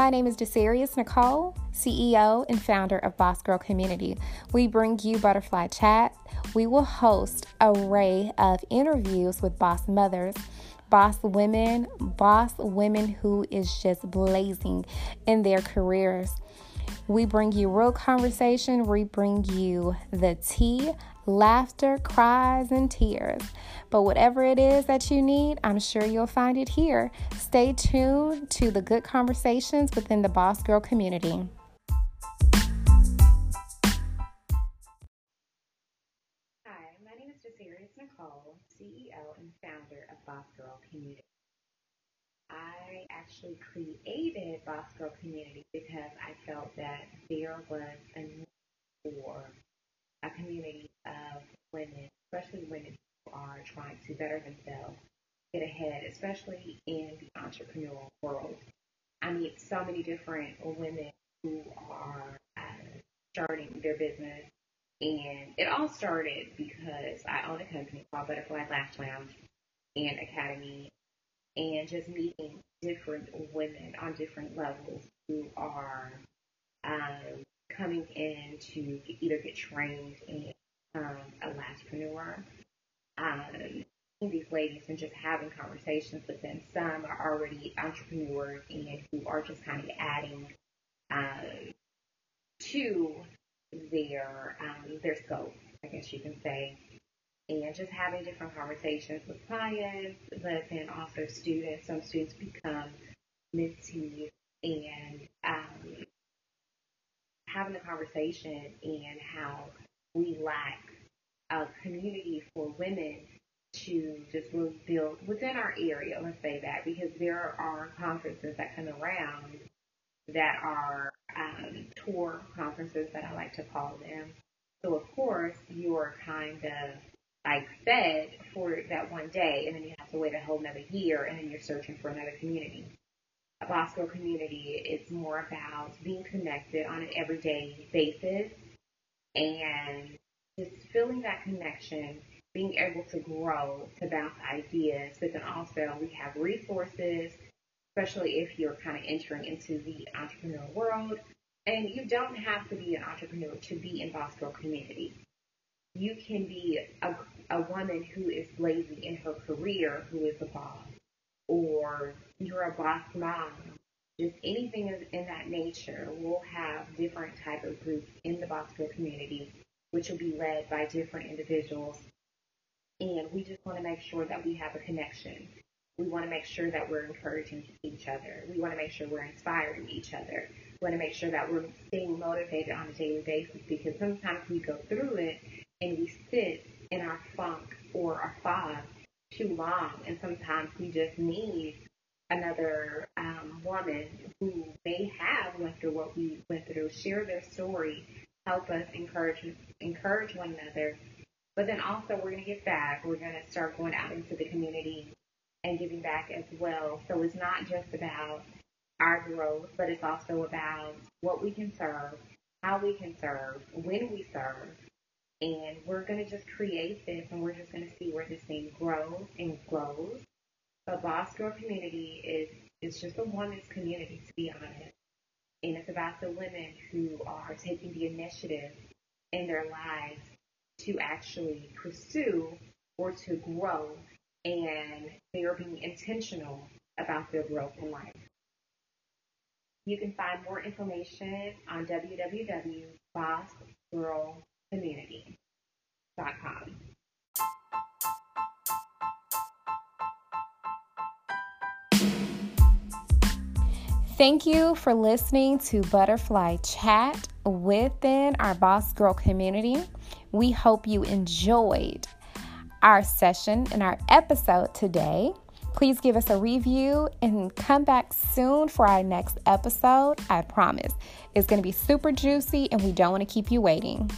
My name is Desirius Nicole, CEO and founder of Boss Girl Community. We bring you Butterfly Chat. We will host an array of interviews with boss mothers, boss women who is just blazing in their careers. We bring you real conversation. We bring you the tea, laughter, cries, and tears. But whatever it is that you need, I'm sure you'll find it here. Stay tuned to the good conversations within the Boss Girl community. Hi, my name is Josarius Nicole, CEO and founder of Boss Girl Community. I actually created Boss Girl Community because I felt that there was a need for a community of women, especially women who are trying to better themselves, get ahead, especially in the entrepreneurial world. I meet so many different women who are starting their business, and it all started because I own a company called Butterfly Last Lounge and Academy, and just meeting different women on different levels who are coming in to either get trained and become a lastpreneur. These ladies and just having conversations with them. Some are already entrepreneurs and who are just kind of adding to their scope, I guess you can say. And just having different conversations with clients, but then also students. Some students become mentees, and having the conversation and how we lack a community for women to just really build within our area, let's say that, because there are conferences that come around that are tour conferences that I like to call them. So, of course, you're kind of like fed for that one day, and then you have to wait a whole another year, and then you're searching for another community. A Boss Girl community is more about being connected on an everyday basis and just feeling that connection, being able to grow, to bounce ideas, but then also we have resources, especially if you're kind of entering into the entrepreneurial world, and you don't have to be an entrepreneur to be in Boss Girl community. You can be a woman who is lazy in her career, who is a boss, or you're a boss mom, just anything in that nature. We'll have different type of groups in the Boss Girl community, which will be led by different individuals. And we just want to make sure that we have a connection. We want to make sure that we're encouraging each other. We want to make sure we're inspiring each other. We want to make sure that we're being motivated on a daily basis, because sometimes we go through it and we sit in our funk or our fog too long, and sometimes we just need another woman who may have went through what we went through, share their story, help us encourage one another. But then also we're going to give back. We're going to start going out into the community and giving back as well. So it's not just about our growth, but it's also about what we can serve, how we can serve, when we serve. And we're going to just create this, and we're just going to see where this thing grows and glows. But Boss Girl Community is just a woman's community, to be honest. And it's about the women who are taking the initiative in their lives to actually pursue or to grow, and they are being intentional about their growth in life. You can find more information on www.bossgirl.com. community.com. Thank you for listening to Butterfly Chat within our Boss Girl community. We hope you enjoyed our session and our episode today. Please give us a review and come back soon for our next episode. I promise. It's going to be super juicy, and we don't want to keep you waiting.